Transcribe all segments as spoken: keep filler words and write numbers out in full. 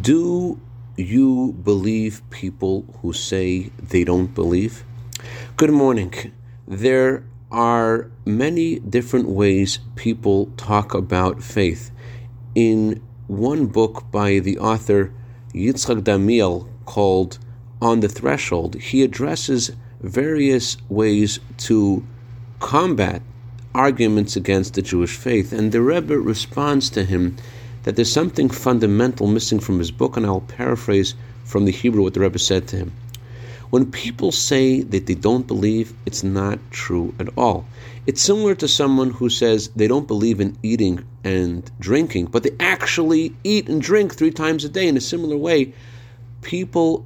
Do you believe people who say they don't believe? Good morning. There are many different ways people talk about faith. In one book by the author Yitzchak Damiel called On the Threshold, he addresses various ways to combat arguments against the Jewish faith. And the Rebbe responds to him that there's something fundamental missing from his book, and I'll paraphrase from the Hebrew what the Rebbe said to him. When people say that they don't believe, it's not true at all. It's similar to someone who says they don't believe in eating and drinking, but they actually eat and drink three times a day. In a similar way, people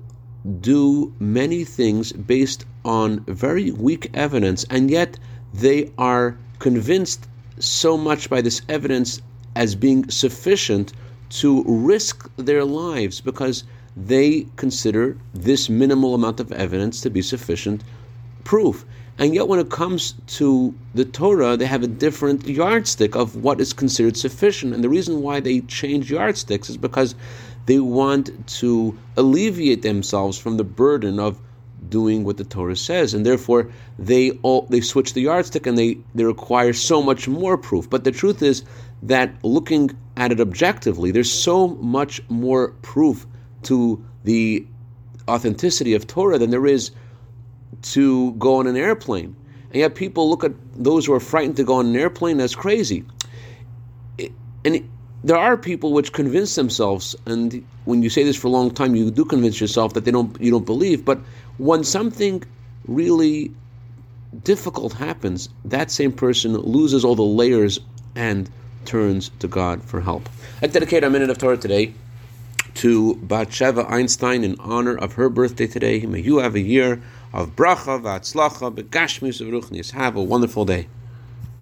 do many things based on very weak evidence, and yet they are convinced so much by this evidence as being sufficient to risk their lives because they consider this minimal amount of evidence to be sufficient proof. And yet when it comes to the Torah, they have a different yardstick of what is considered sufficient. And the reason why they change yardsticks is because they want to alleviate themselves from the burden of doing what the Torah says, and therefore they all they switch the yardstick and they, they require so much more proof. But the truth is that looking at it objectively, there's so much more proof to the authenticity of Torah than there is to go on an airplane. And yet people look at those who are frightened to go on an airplane as crazy. And it, there are people which convince themselves, and when you say this for a long time, you do convince yourself that they don't, you don't believe. But when something really difficult happens, that same person loses all the layers and turns to God for help. I dedicate a minute of Torah today to Bat Sheva Einstein in honor of her birthday today. May you have a year of bracha, v'atzlacha, begashmius, v'ruchnius. Have a wonderful day.